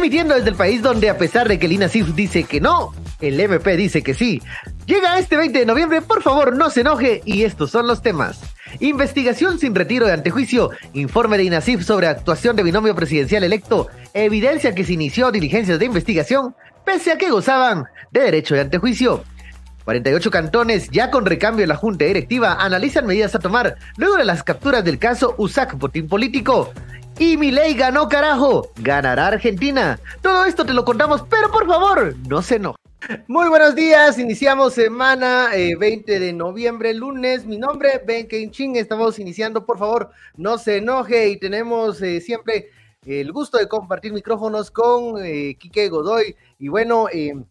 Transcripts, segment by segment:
Emitiendo desde el país donde, a pesar de que el Inacif dice que no, el MP dice que sí. Llega este 20 de noviembre, Por Favor No Se Enoje, y estos son los temas. Investigación sin retiro de antejuicio, informe de Inacif sobre actuación de binomio presidencial electo, evidencia que se inició diligencias de investigación, pese a que gozaban de derecho de antejuicio. 48 cantones, ya con recambio en la junta directiva, analizan medidas a tomar luego de las capturas del caso USAC Botín Político. Y Milei ganó, carajo, ganará Argentina. Todo esto te lo contamos, pero por favor, no se enoje. Muy buenos días, iniciamos semana 20 de noviembre, lunes. Mi nombre es Ben Kenching, estamos iniciando Por Favor No Se Enoje, y tenemos siempre el gusto de compartir micrófonos con Kike Godoy. Y bueno,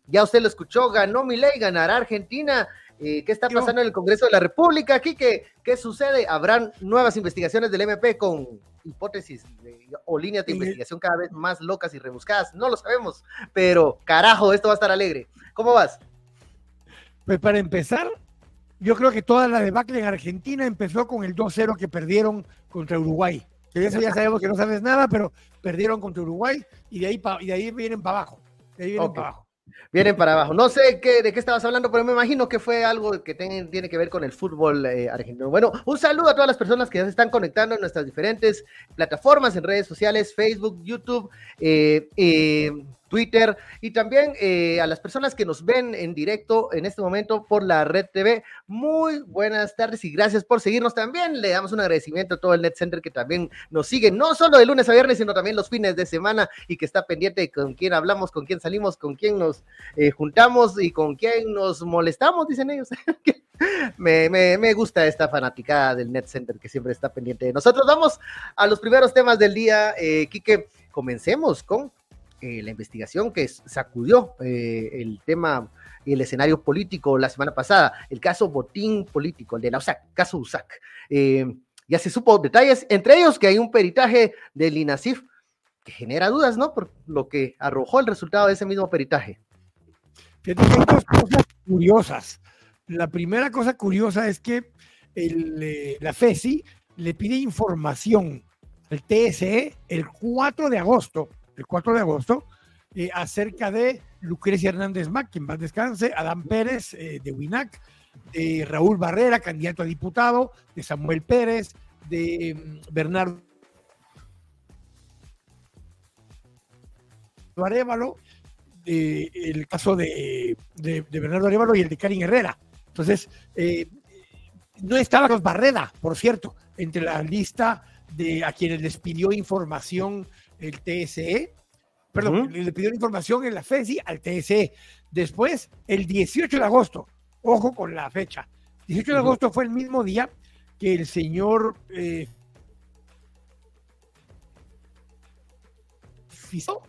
ya usted lo escuchó, ganó Milei, ganará Argentina. ¿Qué está pasando en el Congreso de la República, Kike? ¿Qué sucede? ¿Habrán nuevas investigaciones del MP con hipótesis o líneas de investigación cada vez más locas y rebuscadas? No lo sabemos, pero carajo, esto va a estar alegre. ¿Cómo vas? Pues para empezar, yo creo que toda la debacle en Argentina empezó con el 2-0 que perdieron contra Uruguay. Que eso ya sabemos que no sabes nada, pero perdieron contra Uruguay y de ahí vienen para abajo. De ahí vienen para abajo. Vienen para abajo. No sé de qué estabas hablando, pero me imagino que fue algo que tiene que ver con el fútbol argentino. Bueno, un saludo a todas las personas que ya se están conectando en nuestras diferentes plataformas, en redes sociales, Facebook, YouTube, Twitter, y también a las personas que nos ven en directo en este momento por la Red TV. Muy buenas tardes y gracias por seguirnos. También le damos un agradecimiento a todo el Net Center que también nos sigue, no solo de lunes a viernes, sino también los fines de semana, y que está pendiente de con quién hablamos, con quién salimos, con quién nos juntamos y con quién nos molestamos, dicen ellos. Me gusta esta fanaticada del Net Center que siempre está pendiente de nosotros. Vamos a los primeros temas del día, Kike. Comencemos con la investigación que sacudió el tema y el escenario político la semana pasada, el caso Botín Político, el de la USAC, caso USAC. Ya se supo detalles, entre ellos que hay un peritaje del Inacif que genera dudas, ¿no? Por lo que arrojó el resultado de ese mismo peritaje. Fíjate que hay dos cosas curiosas. La primera cosa curiosa es que la FESI le pide información al TSE el 4 de agosto, acerca de Lucrecia Hernández Mack, quien más descanse, Adán Pérez, de UINAC, de Raúl Barrera, candidato a diputado, de Samuel Pérez, de Bernardo Arévalo, el caso de Bernardo Arévalo y el de Karin Herrera. Entonces, no estaba los Barrera, por cierto, entre la lista de a quienes les pidió información el TSE, le pidió información en la FESI al TSE. Después, el 18 de agosto, ojo con la fecha, 18 de agosto fue el mismo día que el señor Fisó,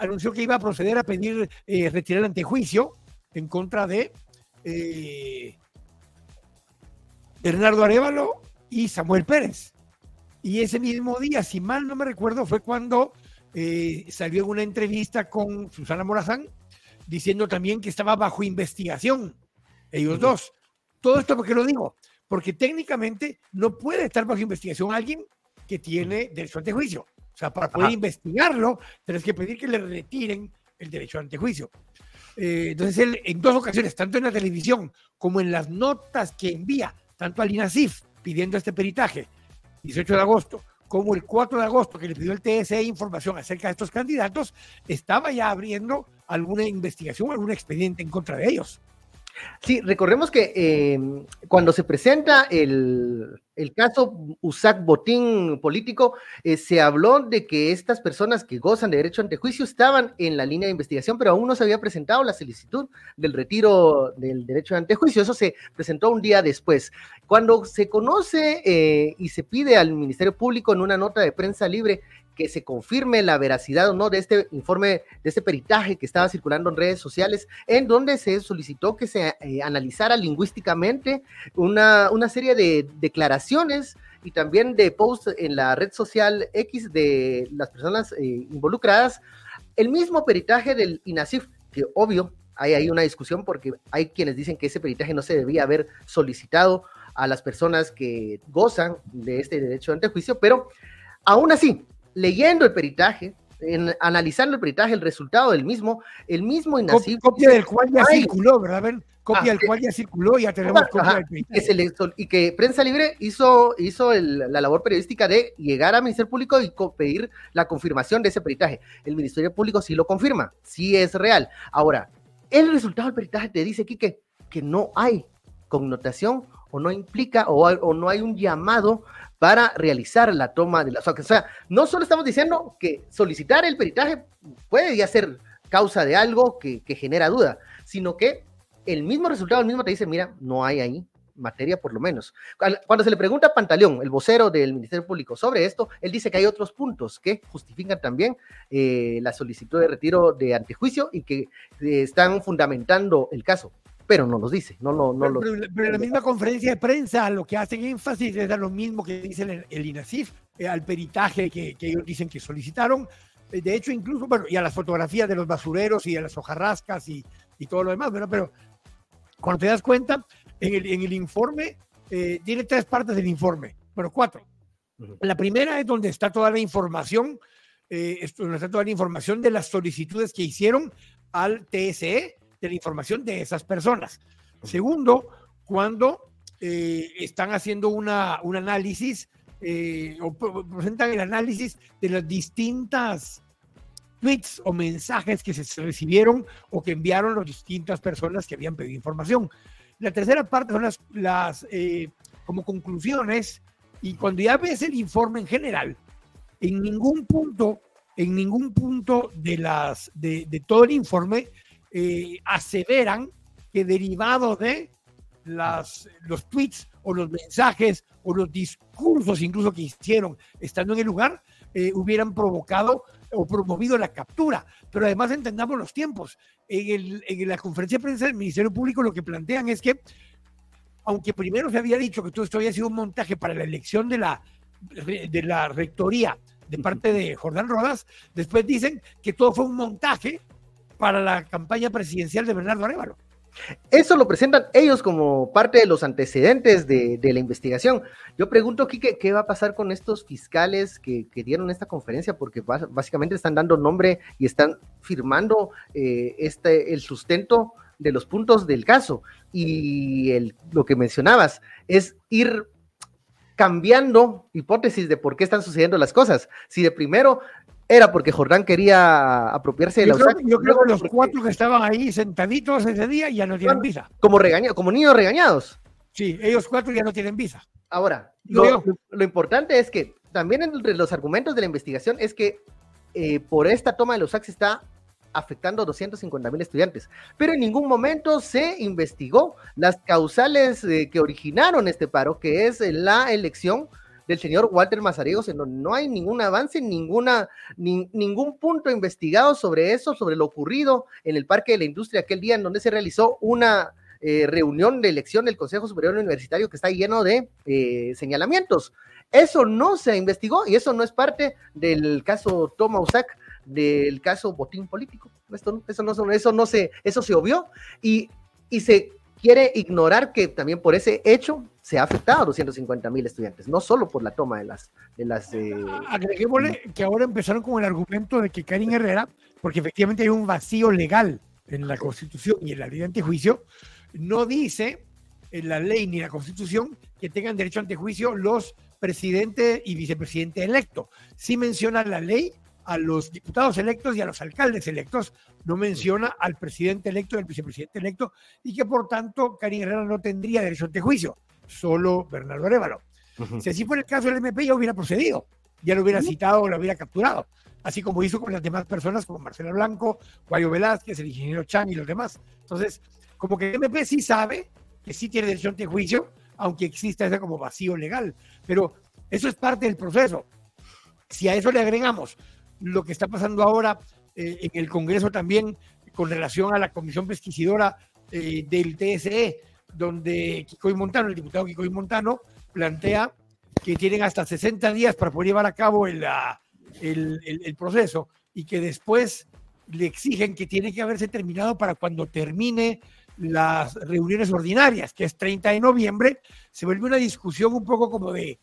anunció que iba a proceder a pedir retirar antejuicio en contra de Bernardo Arévalo y Samuel Pérez. Y ese mismo día, si mal no me recuerdo, fue cuando salió en una entrevista con Susana Morazán, diciendo también que estaba bajo investigación, ellos dos. Todo esto, ¿por qué lo digo? Porque técnicamente no puede estar bajo investigación alguien que tiene derecho a antejuicio. O sea, para poder investigarlo, tenés que pedir que le retiren el derecho a antejuicio. Entonces, él en dos ocasiones, tanto en la televisión como en las notas que envía, tanto al Inacif pidiendo este peritaje, 18 de agosto, como el 4 de agosto, que le pidió el TSE información acerca de estos candidatos, estaba ya abriendo alguna investigación, algún expediente en contra de ellos. Sí, recordemos que cuando se presenta el caso USAC Botín Político, se habló de que estas personas que gozan de derecho a antejuicio estaban en la línea de investigación, pero aún no se había presentado la solicitud del retiro del derecho de antejuicio. Eso se presentó un día después. Cuando se conoce y se pide al Ministerio Público en una nota de Prensa Libre que se confirme la veracidad o no de este informe, de este peritaje que estaba circulando en redes sociales, en donde se solicitó que se analizara lingüísticamente una serie de declaraciones y también de posts en la red social X de las personas involucradas. El mismo peritaje del Inacif, que obvio, hay una discusión porque hay quienes dicen que ese peritaje no se debía haber solicitado a las personas que gozan de este derecho de antejuicio, pero aún así, leyendo el peritaje, analizando el peritaje, el resultado del mismo, Inacif... Copia del cual ya circuló, ¿verdad? Copia del cual ya circuló, ya tenemos copia del peritaje. Y que Prensa Libre hizo la labor periodística de llegar al Ministerio Público y pedir la confirmación de ese peritaje. El Ministerio Público sí lo confirma, sí es real. Ahora, el resultado del peritaje te dice, Kike, que no hay connotación o no implica o no hay un llamado para realizar la toma de la USAC. O sea, no solo estamos diciendo que solicitar el peritaje puede ya ser causa de algo que genera duda, sino que el mismo resultado, el mismo te dice, mira, no hay ahí materia por lo menos. Cuando se le pregunta a Pantaleón, el vocero del Ministerio Público, sobre esto, él dice que hay otros puntos que justifican también la solicitud de retiro de antejuicio y que están fundamentando el caso. Pero no los dice, pero en la misma conferencia de prensa lo que hacen énfasis es a lo mismo que dice el Inacif, al peritaje que ellos dicen que solicitaron, de hecho incluso, bueno, y a las fotografías de los basureros y a las hojarrascas y todo lo demás, ¿verdad? Pero cuando te das cuenta, en el informe, tiene tres partes del informe, bueno, cuatro. La primera es donde está toda la información, de las solicitudes que hicieron al TSE, de la información de esas personas. Segundo, cuando están haciendo un análisis o presentan el análisis de las distintas tweets o mensajes que se recibieron o que enviaron las distintas personas que habían pedido información. La tercera parte son las como conclusiones, y cuando ya ves el informe en general, en ningún punto de todo el informe aseveran que derivado de los tweets o los mensajes o los discursos incluso que hicieron estando en el lugar hubieran provocado o promovido la captura. Pero además entendamos los tiempos. En la conferencia de prensa del Ministerio Público lo que plantean es que, aunque primero se había dicho que todo esto había sido un montaje para la elección de la rectoría de parte de Jordán Rodas, después dicen que todo fue un montaje para la campaña presidencial de Bernardo Arévalo. Eso lo presentan ellos como parte de los antecedentes de la investigación. Yo pregunto, Kike, ¿qué va a pasar con estos fiscales que dieron esta conferencia? Porque básicamente están dando nombre y están firmando el sustento de los puntos del caso. Y lo que mencionabas es ir cambiando hipótesis de por qué están sucediendo las cosas. Si de primero... era porque Jordán quería apropiarse de la USAC. Yo creo que los cuatro que estaban ahí sentaditos ese día ya no tienen visa. Como niños regañados. Sí, ellos cuatro ya no tienen visa. Ahora, lo importante es que también entre los argumentos de la investigación es que por esta toma de la USAC se está afectando 250,000 estudiantes, pero en ningún momento se investigó las causales que originaron este paro, que es la elección del señor Walter Mazariegos, en donde no hay ningún avance, ningún punto investigado sobre eso, sobre lo ocurrido en el Parque de la Industria aquel día en donde se realizó una reunión de elección del Consejo Superior Universitario que está lleno de señalamientos. Eso no se investigó y eso no es parte del caso Toma USAC, del caso Botín Político. Eso se obvió y se quiere ignorar que también por ese hecho se ha afectado a 250,000 estudiantes, no solo por la toma de las Agreguémosle que ahora empezaron con el argumento de que Karin Herrera, porque efectivamente hay un vacío legal en la Constitución y en la ley de antejuicio, no dice en la ley ni en la Constitución que tengan derecho a antejuicio los presidentes y vicepresidentes electos. Sí menciona la ley a los diputados electos y a los alcaldes electos, no menciona al presidente electo y al vicepresidente electo, y que por tanto Karin Herrera no tendría derecho ante juicio, solo Bernardo Arévalo. Uh-huh. Si así fuera el caso del MP, ya hubiera procedido, ya lo hubiera citado, lo hubiera capturado, así como hizo con las demás personas como Marcela Blanco, Guayo Velázquez, el ingeniero Chan y los demás. Entonces, como que el MP sí sabe que sí tiene derecho ante juicio, aunque exista ese como vacío legal, pero eso es parte del proceso. Si a eso le agregamos lo que está pasando ahora en el Congreso también con relación a la comisión pesquisidora del TSE, donde el diputado Kico Montano plantea que tienen hasta 60 días para poder llevar a cabo el proceso y que después le exigen que tiene que haberse terminado para cuando termine las reuniones ordinarias, que es 30 de noviembre, se vuelve una discusión un poco como de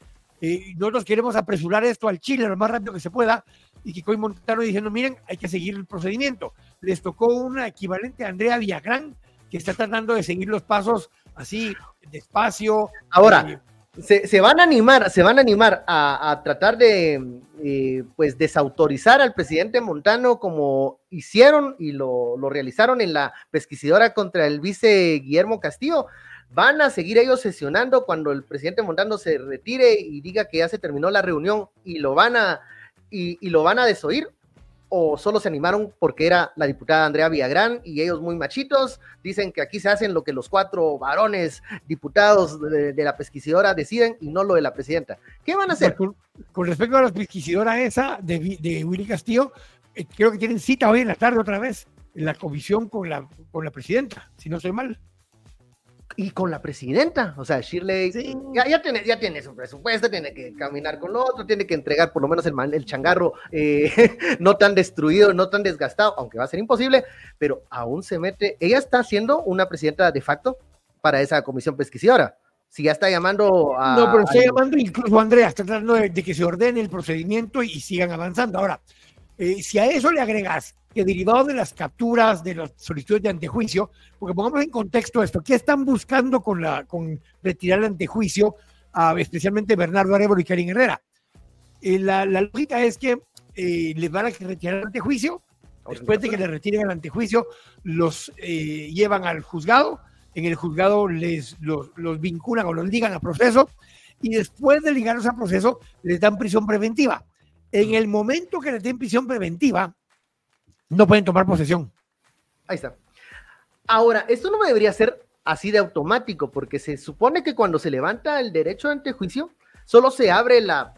No nos queremos apresurar esto al Chile lo más rápido que se pueda. Y Kico Montano diciendo, miren, hay que seguir el procedimiento. Les tocó una equivalente a Andrea Villagrán, que está tratando de seguir los pasos así, despacio. Ahora, se van a animar a tratar de pues desautorizar al presidente Montano, como hicieron y lo realizaron en la pesquisidora contra el vice Guillermo Castillo. Van a seguir ellos sesionando cuando el presidente Montano se retire y diga que ya se terminó la reunión y lo van a desoír, o solo se animaron porque era la diputada Andrea Villagrán y ellos muy machitos, dicen que aquí se hacen lo que los cuatro varones diputados de la pesquisidora deciden y no lo de la presidenta. ¿Qué van a hacer? Con respecto a la pesquisidora esa de Willy Castillo, creo que tienen cita hoy en la tarde otra vez, en la comisión con la presidenta, si no estoy mal. Y con la presidenta, o sea, Shirley sí. ya tiene su presupuesto, tiene que caminar con lo otro, tiene que entregar por lo menos el changarro no tan destruido, no tan desgastado, aunque va a ser imposible, pero aún se mete. Ella está siendo una presidenta de facto para esa comisión pesquisidora. Si ya está llamando a... No, pero está llamando incluso a Andrea, está tratando de que se ordene el procedimiento y sigan avanzando. Ahora, si a eso le agregas que derivado de las capturas, de las solicitudes de antejuicio, porque pongamos en contexto esto, ¿qué están buscando con retirar el antejuicio, especialmente Bernardo Arévalo y Karin Herrera? La lógica es que les van a retirar el antejuicio, después de que le retiren el antejuicio, los llevan al juzgado, en el juzgado los vinculan o los ligan a proceso, y después de ligarlos a proceso, les dan prisión preventiva. En el momento que les den prisión preventiva, no pueden tomar posesión. Ahí está. Ahora, esto no debería ser así de automático, porque se supone que cuando se levanta el derecho de antejuicio, solo se abre la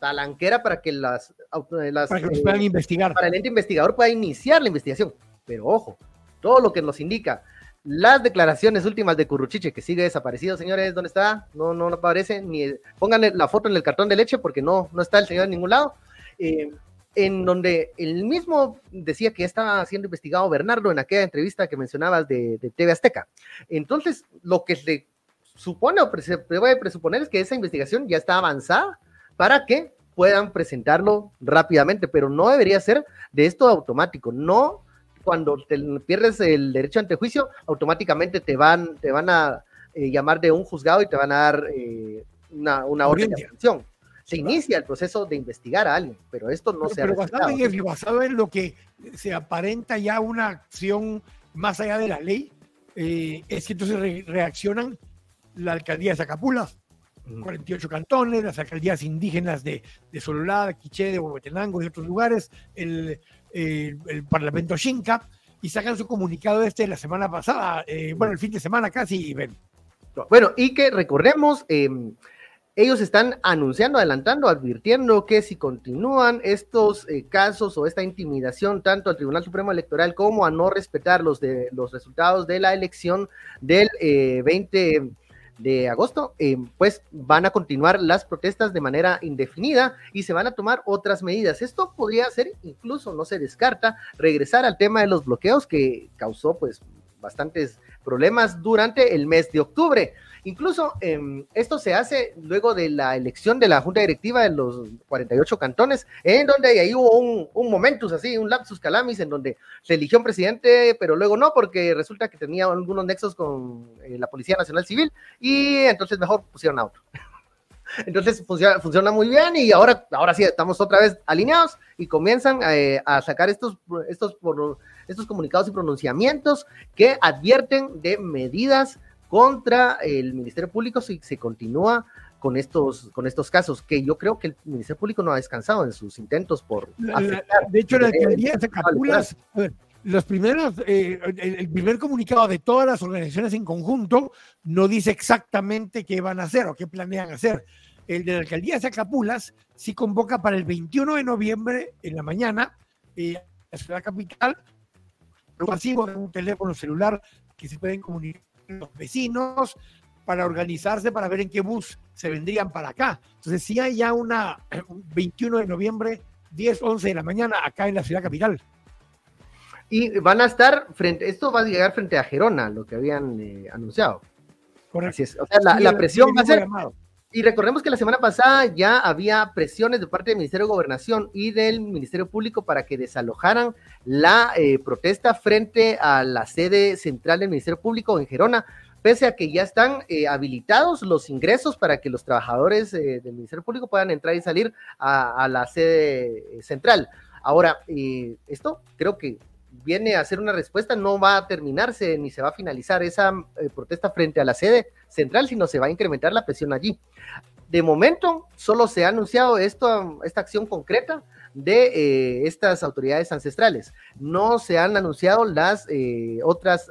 palanquera para que los puedan investigar. Para el ente investigador pueda iniciar la investigación. Pero ojo, todo lo que nos indica las declaraciones últimas de Curruchiche, que sigue desaparecido, señores, ¿dónde está? No aparece, ni pónganle la foto en el cartón de leche, porque no está el señor en ningún lado. En donde él mismo decía que estaba siendo investigado Bernardo en aquella entrevista que mencionabas de TV Azteca. Entonces, lo que se supone o se puede presuponer es que esa investigación ya está avanzada para que puedan presentarlo rápidamente, pero no debería ser de esto automático. No, cuando te pierdes el derecho ante juicio, automáticamente te van a llamar de un juzgado y te van a dar una orden de aprehensión. Se inicia el proceso de investigar a alguien, pero esto no se ha respetado. Pero basado en lo que se aparenta ya una acción más allá de la ley, es que entonces reaccionan la alcaldía de Zacapula, 48 cantones, las alcaldías indígenas de Sololá, Quiché, de Huehuetenango y otros lugares, el Parlamento Xinca, y sacan su comunicado la semana pasada, el fin de semana casi, y ven. Bueno, y que recordemos... ellos están anunciando, adelantando, advirtiendo que si continúan estos casos o esta intimidación tanto al Tribunal Supremo Electoral como a no respetar los resultados de la elección del 20 de agosto, pues van a continuar las protestas de manera indefinida y se van a tomar otras medidas. Esto podría ser, incluso no se descarta, regresar al tema de los bloqueos que causó pues bastantes problemas durante el mes de octubre. Incluso esto se hace luego de la elección de la Junta Directiva de los 48 cantones, en donde ahí hubo un momentus así, un lapsus calamis, en donde se eligió un presidente, pero luego no, porque resulta que tenía algunos nexos con la Policía Nacional Civil, y entonces mejor pusieron a otro. Entonces funciona muy bien, y ahora sí estamos otra vez alineados y comienzan a sacar estos comunicados y pronunciamientos que advierten de medidas contra el Ministerio Público si se continúa con estos casos, que yo creo que el Ministerio Público no ha descansado en sus intentos por afectar. De hecho, la alcaldía de Zacapulas, el primer comunicado de todas las organizaciones en conjunto no dice exactamente qué van a hacer o qué planean hacer. El de la alcaldía de Zacapulas sí convoca para el 21 de noviembre en la mañana la ciudad capital, un pasivo de un teléfono celular que se pueden comunicar los vecinos para organizarse, para ver en qué bus se vendrían para acá. Entonces, sí hay ya 21 de noviembre, 10, 11 de la mañana, acá en la ciudad capital. Y van a estar frente, esto va a llegar frente a Gerona, lo que habían anunciado. Correcto. Así es. O sea, la presión va a ser... Y recordemos que la semana pasada ya había presiones de parte del Ministerio de Gobernación y del Ministerio Público para que desalojaran la protesta frente a la sede central del Ministerio Público en Gerona, pese a que ya están habilitados los ingresos para que los trabajadores del Ministerio Público puedan entrar y salir a la sede central. Ahora, esto creo que viene a ser una respuesta, no va a terminarse ni se va a finalizar esa protesta frente a la sede central, sino se va a incrementar la presión allí. De momento, solo se ha anunciado esta acción concreta de estas autoridades ancestrales. No se han anunciado las otras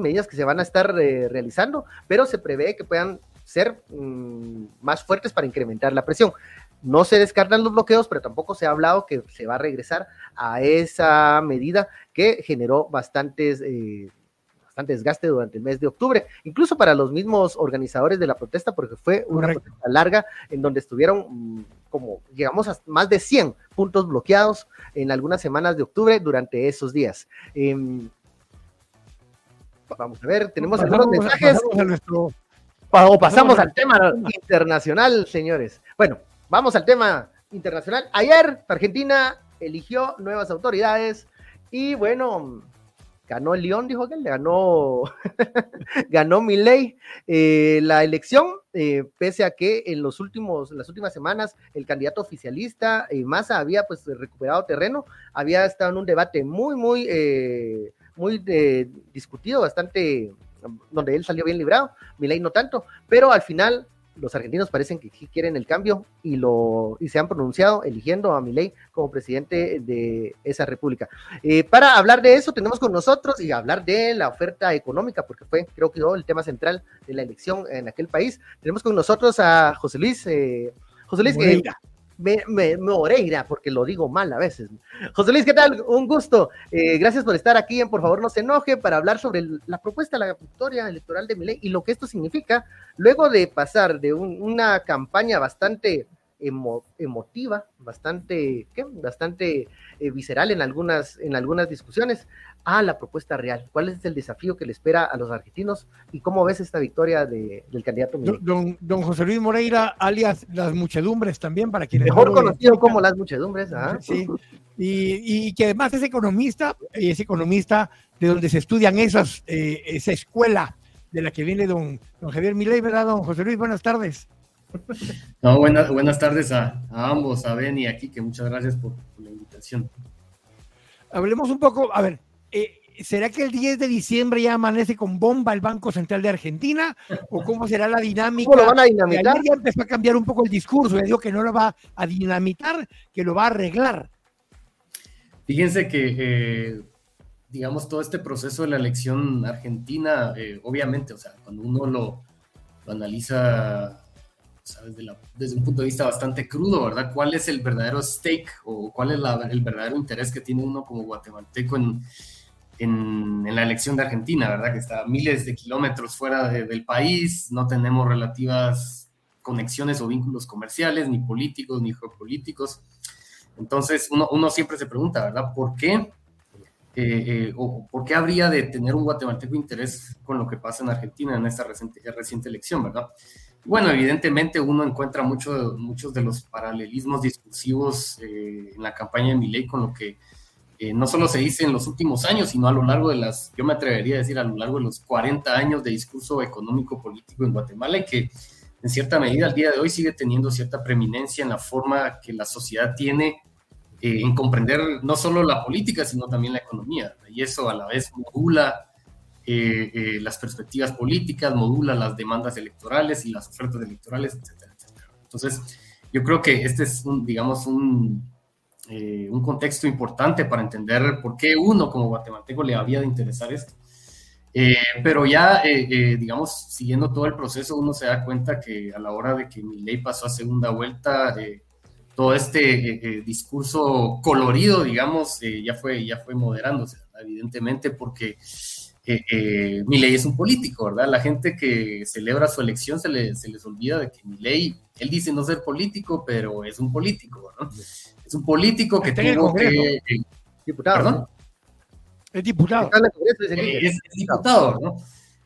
medidas que se van a estar realizando, pero se prevé que puedan ser más fuertes para incrementar la presión. No se descartan los bloqueos, pero tampoco se ha hablado que se va a regresar a esa medida que generó bastante desgaste durante el mes de octubre, incluso para los mismos organizadores de la protesta, porque fue una protesta larga en donde estuvieron llegamos a más de 100 puntos bloqueados en algunas semanas de octubre durante esos días. Vamos a ver, tenemos algunos mensajes. Pasamos al tema internacional, señores. Bueno, vamos al tema internacional. Ayer Argentina eligió nuevas autoridades y bueno, ganó el León, dijo que le ganó, ganó Milei la elección, pese a que en las últimas semanas el candidato oficialista Massa había pues recuperado terreno, había estado en un debate muy discutido, bastante, donde él salió bien librado, Milei no tanto, pero al final los argentinos parecen que quieren el cambio y se han pronunciado eligiendo a Milei como presidente de esa república. Para hablar de eso tenemos con nosotros y hablar de la oferta económica, porque fue creo que el tema central de la elección en aquel país. Tenemos con nosotros a José Luis Moreira. Moreira, porque lo digo mal a veces. José Luis, ¿qué tal? Un gusto. Gracias por estar aquí en Por Favor No Se Enoje para hablar sobre la propuesta, la victoria electoral de Milei y lo que esto significa luego de pasar de una campaña bastante emotiva, bastante visceral en algunas discusiones, a la propuesta real. ¿Cuál es el desafío que le espera a los argentinos y cómo ves esta victoria del candidato Milei? Don José Luis Moreira, alias Las Muchedumbres también, para quienes... Mejor conocido como Las Muchedumbres. ¿Ah? Sí, y que además es economista de donde se estudian esa escuela de la que viene don Javier Milei, ¿verdad, don José Luis? Buenas tardes. No, buenas tardes a ambos, a Ben y a Kike, muchas gracias por la invitación. Hablemos un poco, a ver, ¿será que el 10 de diciembre ya amanece con bomba el Banco Central de Argentina? ¿O cómo será la dinámica? ¿Cómo lo van a dinamitar? Ya empezó a cambiar un poco el discurso, digo que no lo va a dinamitar, que lo va a arreglar. Fíjense que, todo este proceso de la elección argentina, obviamente, o sea, cuando uno lo analiza... desde un punto de vista bastante crudo, ¿verdad? ¿Cuál es el verdadero stake o cuál es el verdadero interés que tiene uno como guatemalteco en la elección de Argentina, ¿verdad? Que está a miles de kilómetros fuera del país, no tenemos relativas conexiones o vínculos comerciales, ni políticos, ni geopolíticos. Entonces, uno siempre se pregunta, ¿verdad? ¿Por qué? ¿Por qué habría de tener un guatemalteco interés con lo que pasa en Argentina en esta reciente elección, ¿verdad? Bueno, evidentemente uno encuentra muchos de los paralelismos discursivos en la campaña de Milei con lo que no solo se dice en los últimos años, sino a lo largo yo me atrevería a decir, a lo largo de los 40 años de discurso económico-político en Guatemala, y que en cierta medida al día de hoy sigue teniendo cierta preeminencia en la forma que la sociedad tiene en comprender no solo la política, sino también la economía. Y eso a la vez modula las perspectivas políticas, modula las demandas electorales y las ofertas electorales, etcétera, etcétera. Entonces, yo creo que este es un contexto importante para entender por qué uno como guatemalteco le había de interesar esto. Pero ya, siguiendo todo el proceso, uno se da cuenta que a la hora de que Milei pasó a segunda vuelta, todo este discurso colorido, ya fue moderándose, ¿verdad? Evidentemente, porque... Milei es un político, ¿verdad? La gente que celebra su elección se les olvida de que Milei, él dice no ser político, pero es un político, ¿no? Es un político que diputado, ¿no? Es diputado, ¿no?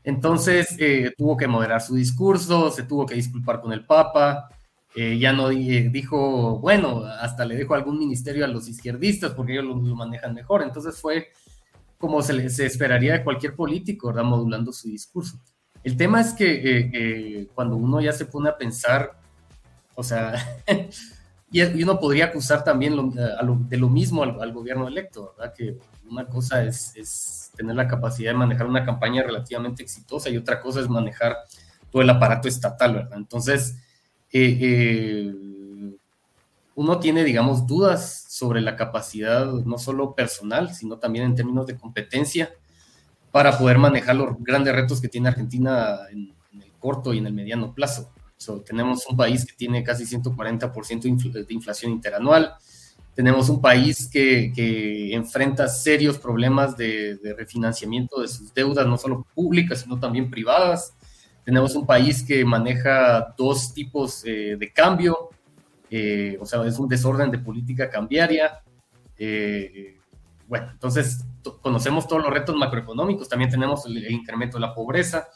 Entonces tuvo que moderar su discurso, se tuvo que disculpar con el Papa, ya no dijo, bueno, hasta le dejó algún ministerio a los izquierdistas porque ellos lo manejan mejor. Entonces fue como se esperaría de cualquier político, ¿verdad? Modulando su discurso. El tema es que cuando uno ya se pone a pensar, o sea, y uno podría acusar también de lo mismo al gobierno electo, ¿verdad? Que una cosa es tener la capacidad de manejar una campaña relativamente exitosa y otra cosa es manejar todo el aparato estatal, ¿verdad? Entonces, uno tiene, digamos, dudas sobre la capacidad no solo personal, sino también en términos de competencia para poder manejar los grandes retos que tiene Argentina en el corto y en el mediano plazo. So, tenemos un país que tiene casi 140% de inflación interanual, tenemos un país que enfrenta serios problemas de refinanciamiento de sus deudas, no solo públicas, sino también privadas. Tenemos un país que maneja dos tipos de cambio, o sea, es un desorden de política cambiaria. Bueno, entonces conocemos todos los retos macroeconómicos, también tenemos el incremento de la pobreza.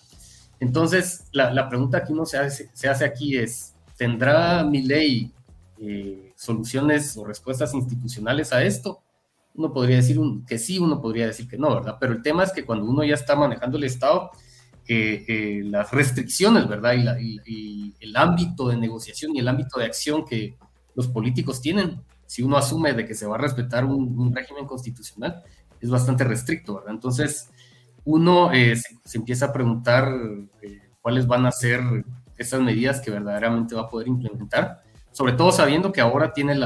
Entonces, la pregunta que uno se hace aquí es, ¿tendrá Milei soluciones o respuestas institucionales a esto? Uno podría decir que sí, uno podría decir que no, ¿verdad? Pero el tema es que cuando uno ya está manejando el Estado, las restricciones, ¿verdad? Y el ámbito de negociación y el ámbito de acción que los políticos tienen, si uno asume de que se va a respetar un régimen constitucional, es bastante restricto, ¿verdad? Entonces, uno se empieza a preguntar cuáles van a ser esas medidas que verdaderamente va a poder implementar, sobre todo sabiendo que ahora tiene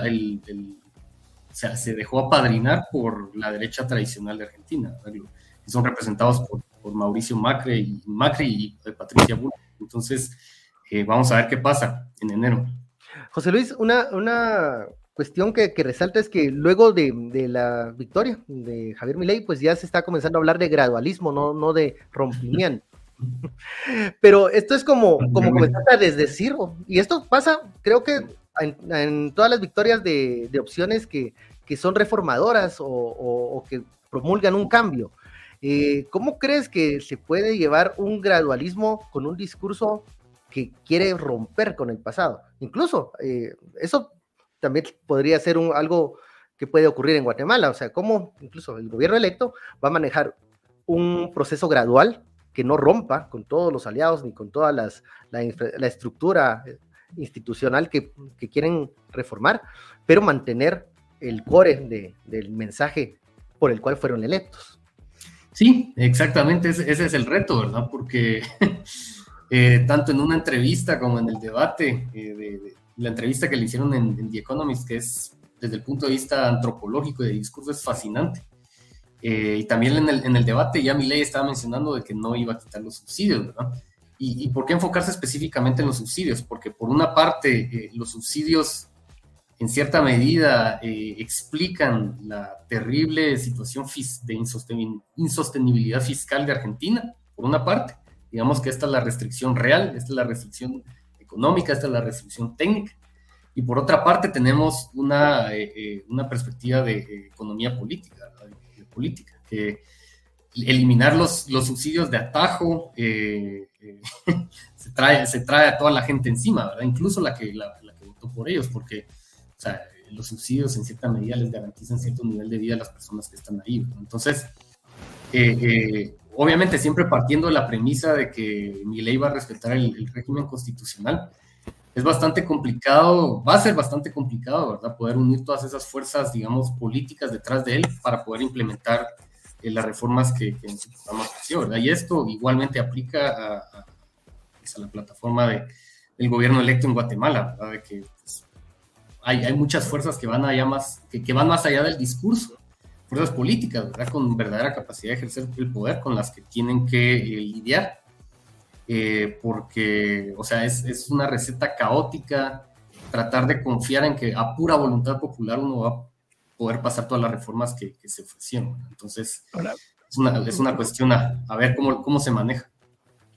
se dejó apadrinar por la derecha tradicional de Argentina, ¿verdad? Que son representados por Mauricio Macri y Patricia Bullrich. Entonces, vamos a ver qué pasa en enero. José Luis, una cuestión que resalta es que luego de la victoria de Javier Milei, pues ya se está comenzando a hablar de gradualismo, no de rompimiento. Pero esto es como comenzar a desdecir, y esto pasa, creo que en todas las victorias de opciones que son reformadoras o que promulgan un cambio. ¿Cómo crees que se puede llevar un gradualismo con un discurso que quiere romper con el pasado? Incluso, eso también podría ser algo que puede ocurrir en Guatemala, o sea, cómo incluso el gobierno electo va a manejar un proceso gradual que no rompa con todos los aliados ni con toda la estructura institucional que quieren reformar, pero mantener el core del mensaje por el cual fueron electos. Sí, exactamente, ese es el reto, ¿verdad? Porque tanto en una entrevista como en el debate la entrevista que le hicieron en The Economist, que es desde el punto de vista antropológico y de discurso es fascinante. Y también en el debate ya Milei estaba mencionando de que no iba a quitar los subsidios, ¿verdad? ¿Y por qué enfocarse específicamente en los subsidios? Porque por una parte los subsidios en cierta medida explican la terrible situación de insostenibilidad fiscal de Argentina, por una parte. Digamos que esta es la restricción real, esta es la restricción económica, esta es la restricción técnica, y por otra parte tenemos una perspectiva de economía política, de política, que eliminar los subsidios de atajo se trae a toda la gente encima, ¿verdad? Incluso la que votó por ellos, porque o sea, los subsidios en cierta medida les garantizan cierto nivel de vida a las personas que están ahí, ¿verdad? Entonces, obviamente siempre partiendo de la premisa de que Milei va a respetar el régimen constitucional, es bastante complicado, va a ser bastante complicado, ¿verdad? Poder unir todas esas fuerzas, digamos, políticas detrás de él para poder implementar las reformas que en su programa ofreció, ¿verdad? Y esto igualmente aplica a la plataforma del gobierno electo en Guatemala, ¿verdad? De que pues, hay muchas fuerzas que van allá más, que van más allá del discurso, fuerzas políticas, ¿verdad? Con verdadera capacidad de ejercer el poder, con las que tienen que lidiar, porque, o sea, es una receta caótica tratar de confiar en que a pura voluntad popular uno va a poder pasar todas las reformas que se ofrecieron. Entonces, es una cuestión a ver cómo se maneja.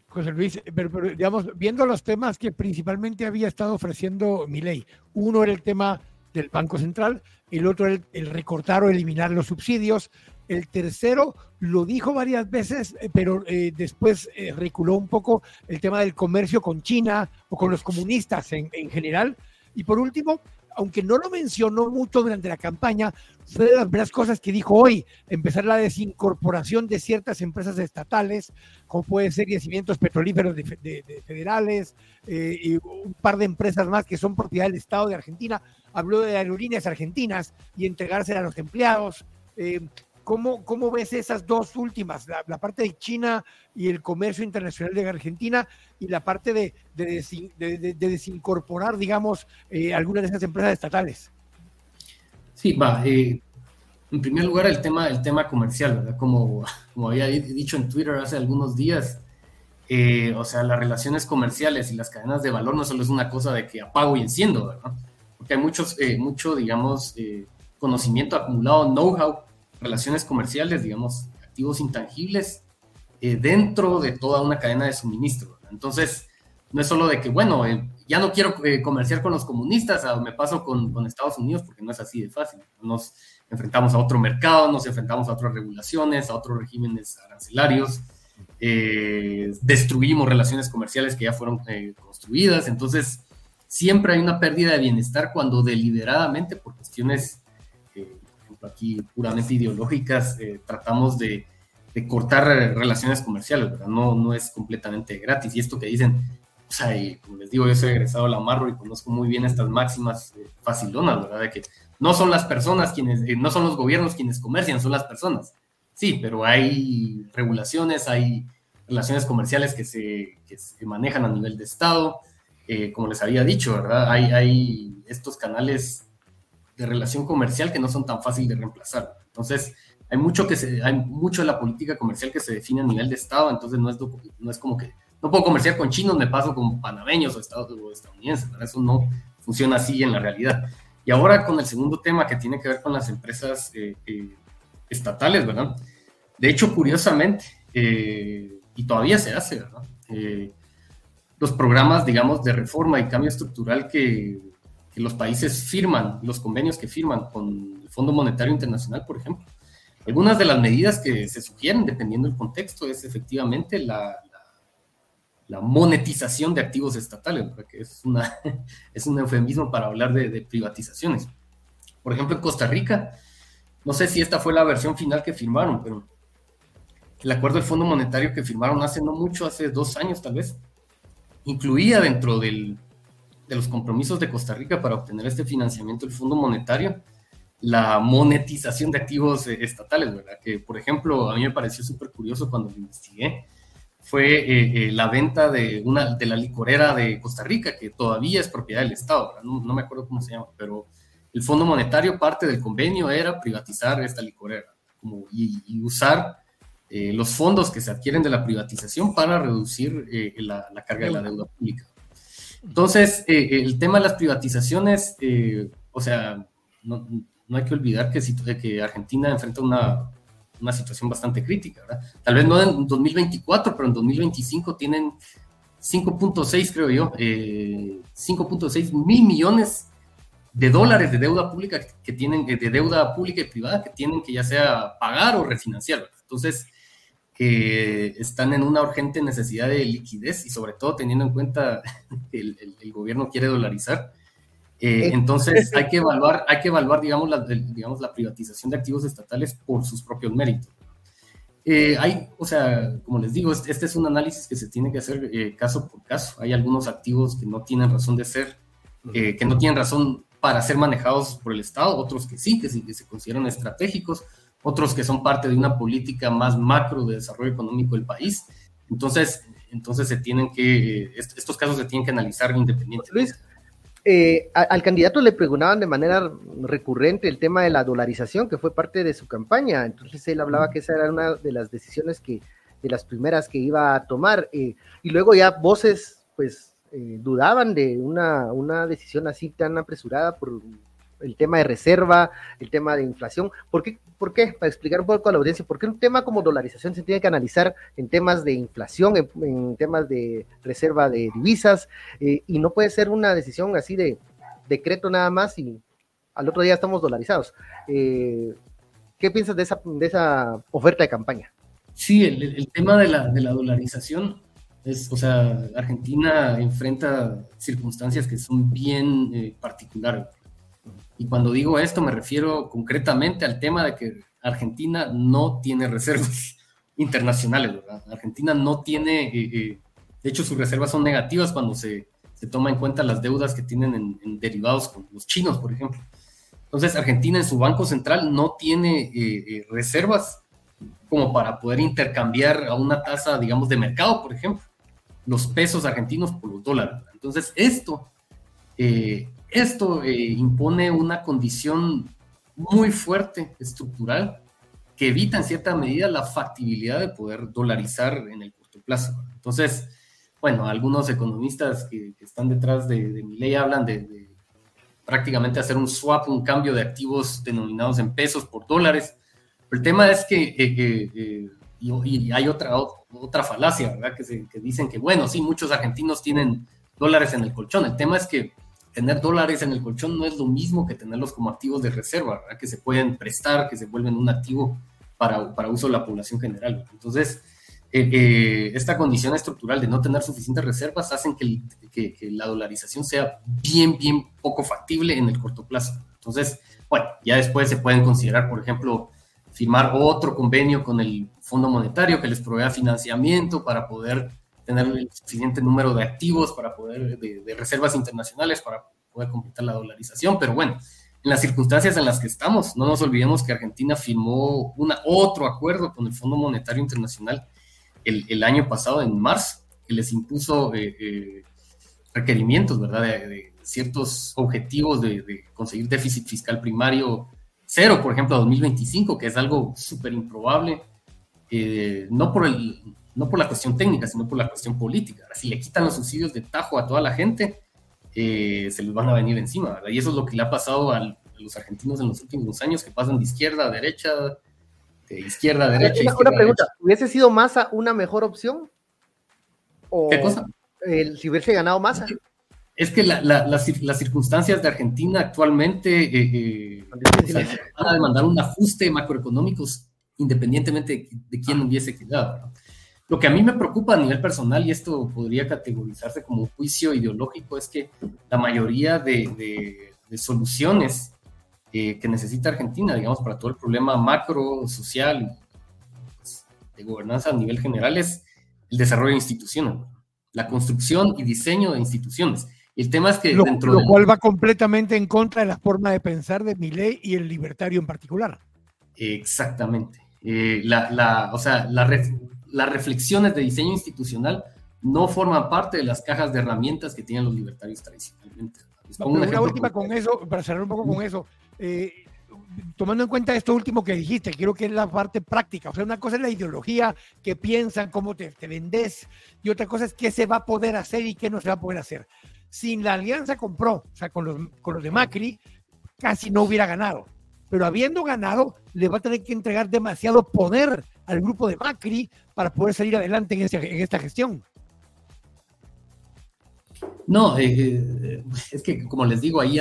José Luis, pero digamos, viendo los temas que principalmente había estado ofreciendo Milei, uno era el tema del Banco Central, el otro el recortar o eliminar los subsidios, El tercero lo dijo varias veces, pero después reculó un poco el tema del comercio con China o con los comunistas en general. Y por último, aunque no lo mencionó mucho durante la campaña, fue de las primeras cosas que dijo hoy, empezar la desincorporación de ciertas empresas estatales, como puede ser yacimientos petrolíferos de federales, y un par de empresas más que son propiedad del Estado de Argentina. Habló de aerolíneas argentinas y entregársela a los empleados. ¿Cómo ves esas dos últimas? La parte de China y el comercio internacional de Argentina, y la parte de desincorporar, digamos, algunas de esas empresas estatales. Sí, va. En primer lugar, el tema comercial, ¿verdad? Como había dicho en Twitter hace algunos días, las relaciones comerciales y las cadenas de valor no solo es una cosa de que apago y enciendo, ¿verdad? Porque hay mucho conocimiento acumulado, know-how, relaciones comerciales, digamos, activos intangibles dentro de toda una cadena de suministro, ¿verdad? Entonces, no es solo de que, ya no quiero comerciar con los comunistas, me paso con Estados Unidos, porque no es así de fácil. Nos enfrentamos a otro mercado, nos enfrentamos a otras regulaciones, a otros regímenes arancelarios, destruimos relaciones comerciales que ya fueron construidas. Entonces, siempre hay una pérdida de bienestar cuando deliberadamente, por cuestiones aquí puramente ideológicas, tratamos de cortar relaciones comerciales, ¿verdad? No es completamente gratis. Y esto que dicen, como les digo, yo soy egresado a la Marro y conozco muy bien estas máximas facilonas, ¿verdad? De que no son las personas quienes, no son los gobiernos quienes comercian, son las personas. Sí, pero hay regulaciones, hay relaciones comerciales que se manejan a nivel de Estado, como les había dicho, ¿verdad? Hay estos canales de relación comercial que no son tan fáciles de reemplazar. Entonces, hay mucho de la política comercial que se define a nivel de Estado, entonces no es como que no puedo comerciar con chinos, me paso con panameños o estadounidenses, ¿verdad? Eso no funciona así en la realidad. Y ahora con el segundo tema que tiene que ver con las empresas estatales, ¿verdad? De hecho, curiosamente, y todavía se hace, ¿verdad? Los programas, digamos, de reforma y cambio estructural que los países firman, los convenios que firman con el Fondo Monetario Internacional, por ejemplo. Algunas de las medidas que se sugieren, dependiendo del contexto, es efectivamente la monetización de activos estatales, porque es un eufemismo para hablar de privatizaciones. Por ejemplo, en Costa Rica, no sé si esta fue la versión final que firmaron, pero el acuerdo del Fondo Monetario que firmaron hace no mucho, hace 2 años tal vez, incluía dentro de los compromisos de Costa Rica para obtener este financiamiento del Fondo Monetario, la monetización de activos estatales, ¿verdad? Que, por ejemplo, a mí me pareció súper curioso cuando lo investigué, fue la venta de la licorera de Costa Rica, que todavía es propiedad del Estado, ¿verdad? No me acuerdo cómo se llama, pero el Fondo Monetario, parte del convenio era privatizar esta licorera y usar los fondos que se adquieren de la privatización para reducir la carga de la deuda pública. Entonces, el tema de las privatizaciones, no hay que olvidar que Argentina enfrenta una situación bastante crítica, ¿verdad? Tal vez no en 2024, pero en 2025 tienen 5.6 mil millones de dólares de deuda pública que tienen, de deuda pública y privada que tienen que ya sea pagar o refinanciar, ¿verdad? Entonces, están en una urgente necesidad de liquidez y sobre todo teniendo en cuenta que el gobierno quiere dolarizar. Entonces hay que evaluar digamos, la privatización de activos estatales por sus propios méritos. Como les digo, este es un análisis que se tiene que hacer caso por caso. Hay algunos activos que no tienen razón de ser, que no tienen razón para ser manejados por el Estado, otros que sí, que se consideran estratégicos, otros que son parte de una política más macro de desarrollo económico del país. Entonces estos casos se tienen que analizar independientemente. Luis, al candidato le preguntaban de manera recurrente el tema de la dolarización, que fue parte de su campaña. Entonces él hablaba que esa era una de las decisiones de las primeras que iba a tomar. Y luego ya voces, pues, dudaban de una decisión así tan apresurada por el tema de reserva, el tema de inflación. ¿Por qué? Para explicar un poco a la audiencia, ¿por qué un tema como dolarización se tiene que analizar en temas de inflación, en temas de reserva de divisas, y no puede ser una decisión así de decreto nada más y al otro día estamos dolarizados? ¿Qué piensas de esa oferta de campaña? Sí, el tema de la dolarización es, o sea, Argentina enfrenta circunstancias que son bien particulares. Y cuando digo esto me refiero concretamente al tema de que Argentina no tiene reservas internacionales, ¿verdad? Argentina no tiene, de hecho sus reservas son negativas cuando se toma en cuenta las deudas que tienen en derivados con los chinos, por ejemplo. Entonces Argentina en su banco central no tiene reservas como para poder intercambiar a una tasa, digamos, de mercado, por ejemplo, los pesos argentinos por los dólares, ¿verdad? Entonces esto impone una condición muy fuerte, estructural, que evita en cierta medida la factibilidad de poder dolarizar en el corto plazo. Entonces, bueno, algunos economistas que están detrás de Milei hablan de prácticamente hacer un swap, un cambio de activos denominados en pesos por dólares. Pero el tema es que hay otra falacia, ¿verdad? Que dicen que, bueno, sí, muchos argentinos tienen dólares en el colchón. El tema es que tener dólares en el colchón no es lo mismo que tenerlos como activos de reserva, ¿verdad? Que se pueden prestar, que se vuelven un activo para uso de la población general. Entonces, esta condición estructural de no tener suficientes reservas hacen que la dolarización sea bien, bien poco factible en el corto plazo. Entonces, bueno, ya después se pueden considerar, por ejemplo, firmar otro convenio con el Fondo Monetario que les provea financiamiento para poder tener el suficiente número de activos para poder, de reservas internacionales para poder completar la dolarización, pero bueno, en las circunstancias en las que estamos, no nos olvidemos que Argentina firmó otro acuerdo con el Fondo Monetario Internacional el año pasado, en marzo, que les impuso requerimientos, ¿verdad?, de ciertos objetivos de conseguir déficit fiscal primario cero, por ejemplo, a 2025, que es algo súper improbable, no por la cuestión técnica, sino por la cuestión política. Ahora, si le quitan los subsidios de tajo a toda la gente, se les van a venir encima, ¿verdad? Y eso es lo que le ha pasado a los argentinos en los últimos años, que pasan de izquierda a derecha, de izquierda a derecha. Una pregunta, derecha. ¿Hubiese sido Massa una mejor opción? ¿O qué cosa? Si hubiese ganado Massa. Es que las circunstancias de Argentina actualmente van a demandar un ajuste macroeconómico independientemente de quién hubiese quedado, ¿no? Lo que a mí me preocupa a nivel personal, y esto podría categorizarse como un juicio ideológico, es que la mayoría de soluciones que necesita Argentina, digamos, para todo el problema macro, social, pues, de gobernanza a nivel general, es el desarrollo de instituciones, la construcción y diseño de instituciones. El tema es que lo cual va completamente en contra de la forma de pensar de Milei y el libertario en particular. Exactamente. Las reflexiones de diseño institucional no forman parte de las cajas de herramientas que tienen los libertarios tradicionalmente. Una última con eso, para cerrar un poco con eso, tomando en cuenta esto último que dijiste, creo que es la parte práctica. O sea, una cosa es la ideología, que piensan, cómo te vendes, y otra cosa es qué se va a poder hacer y qué no se va a poder hacer. Sin la alianza con PRO, o sea, con los de Macri, casi no hubiera ganado. Pero habiendo ganado, le va a tener que entregar demasiado poder al grupo de Macri para poder salir adelante en esta gestión. No, es que como les digo, ahí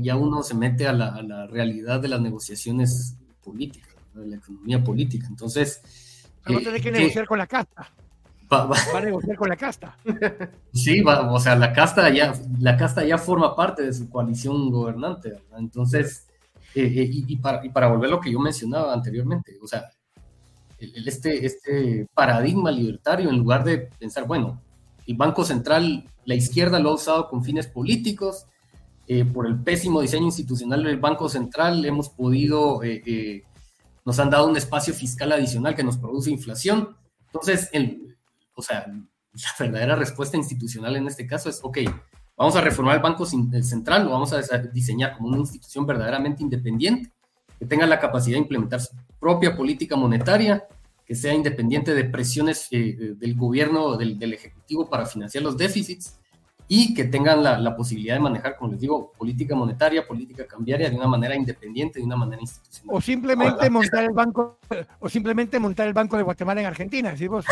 ya uno se mete a la realidad de las negociaciones políticas, de la economía política. Entonces, va a tener que negociar con la casta. Va a negociar con la casta. Sí, o sea, la casta ya forma parte de su coalición gobernante, ¿verdad? Entonces, para volver a lo que yo mencionaba anteriormente, o sea, este paradigma libertario, en lugar de pensar, bueno, el Banco Central, la izquierda lo ha usado con fines políticos, por el pésimo diseño institucional del Banco Central nos han dado un espacio fiscal adicional que nos produce inflación. Entonces, la verdadera respuesta institucional en este caso es, ok, vamos a reformar el Banco Central, lo vamos a diseñar como una institución verdaderamente independiente, que tenga la capacidad de implementar su propia política monetaria, que sea independiente de presiones del gobierno, del Ejecutivo para financiar los déficits, y que tengan la posibilidad de manejar, como les digo, política monetaria, política cambiaria, de una manera independiente, de una manera institucional. O simplemente montar el Banco de Guatemala en Argentina, ¿sí vos?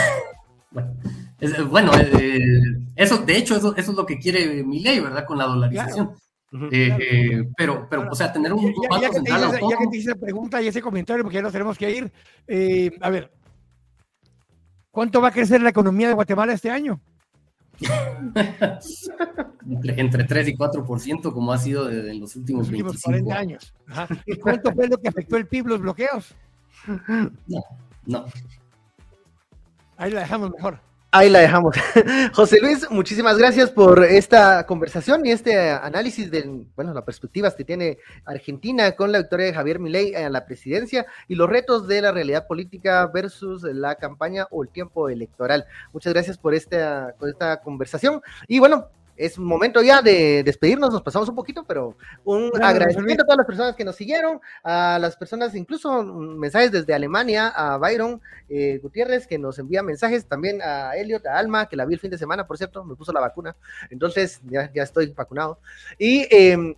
Bueno, eso de hecho eso es lo que quiere Milei, ¿verdad? Con la dolarización. Claro. Pero, o sea, tener un banco ya central autónomo. Ya que te hice esa pregunta y ese comentario, porque ya nos tenemos que ir. A ver, ¿cuánto va a crecer la economía de Guatemala este año? Entre 3 y 4%, como ha sido en los últimos 40 años. Ajá. ¿Y cuánto fue lo que afectó el PIB, los bloqueos? No. Ahí la dejamos mejor. Ahí la dejamos. José Luis, muchísimas gracias por esta conversación y este análisis de, bueno, las perspectivas que tiene Argentina con la victoria de Javier Milei a la presidencia y los retos de la realidad política versus la campaña o el tiempo electoral. Muchas gracias por esta conversación. Y bueno, es momento ya de despedirnos, nos pasamos un poquito, pero agradecimiento a todas las personas que nos siguieron, a las personas, incluso mensajes desde Alemania, a Byron Gutiérrez, que nos envía mensajes, también a Elliot, a Alma, que la vi el fin de semana, por cierto, me puso la vacuna, entonces ya estoy vacunado. Y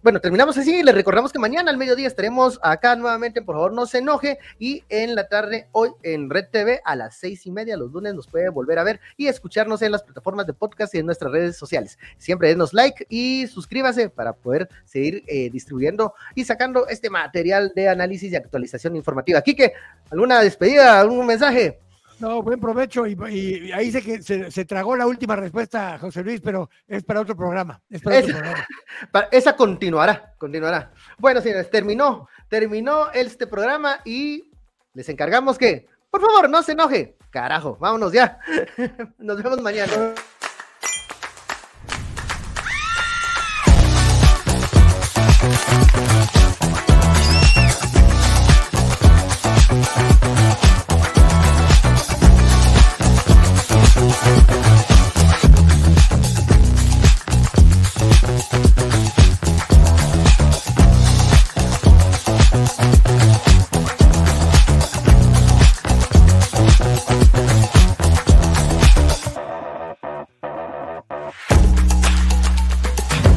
bueno, terminamos así, y les recordamos que mañana al mediodía estaremos acá nuevamente, por favor no se enoje, y en la tarde hoy en Red TV a las 6:30, los lunes nos puede volver a ver y escucharnos en las plataformas de podcast y en nuestras redes sociales. Siempre denos like y suscríbase para poder seguir distribuyendo y sacando este material de análisis y actualización informativa. Quique, ¿alguna despedida, algún mensaje? No, buen provecho y ahí sé que se tragó la última respuesta, José Luis, pero es para otro programa. Esa continuará. Bueno, señores, terminó este programa y les encargamos que, por favor, no se enoje. Carajo, vámonos ya. Nos vemos mañana.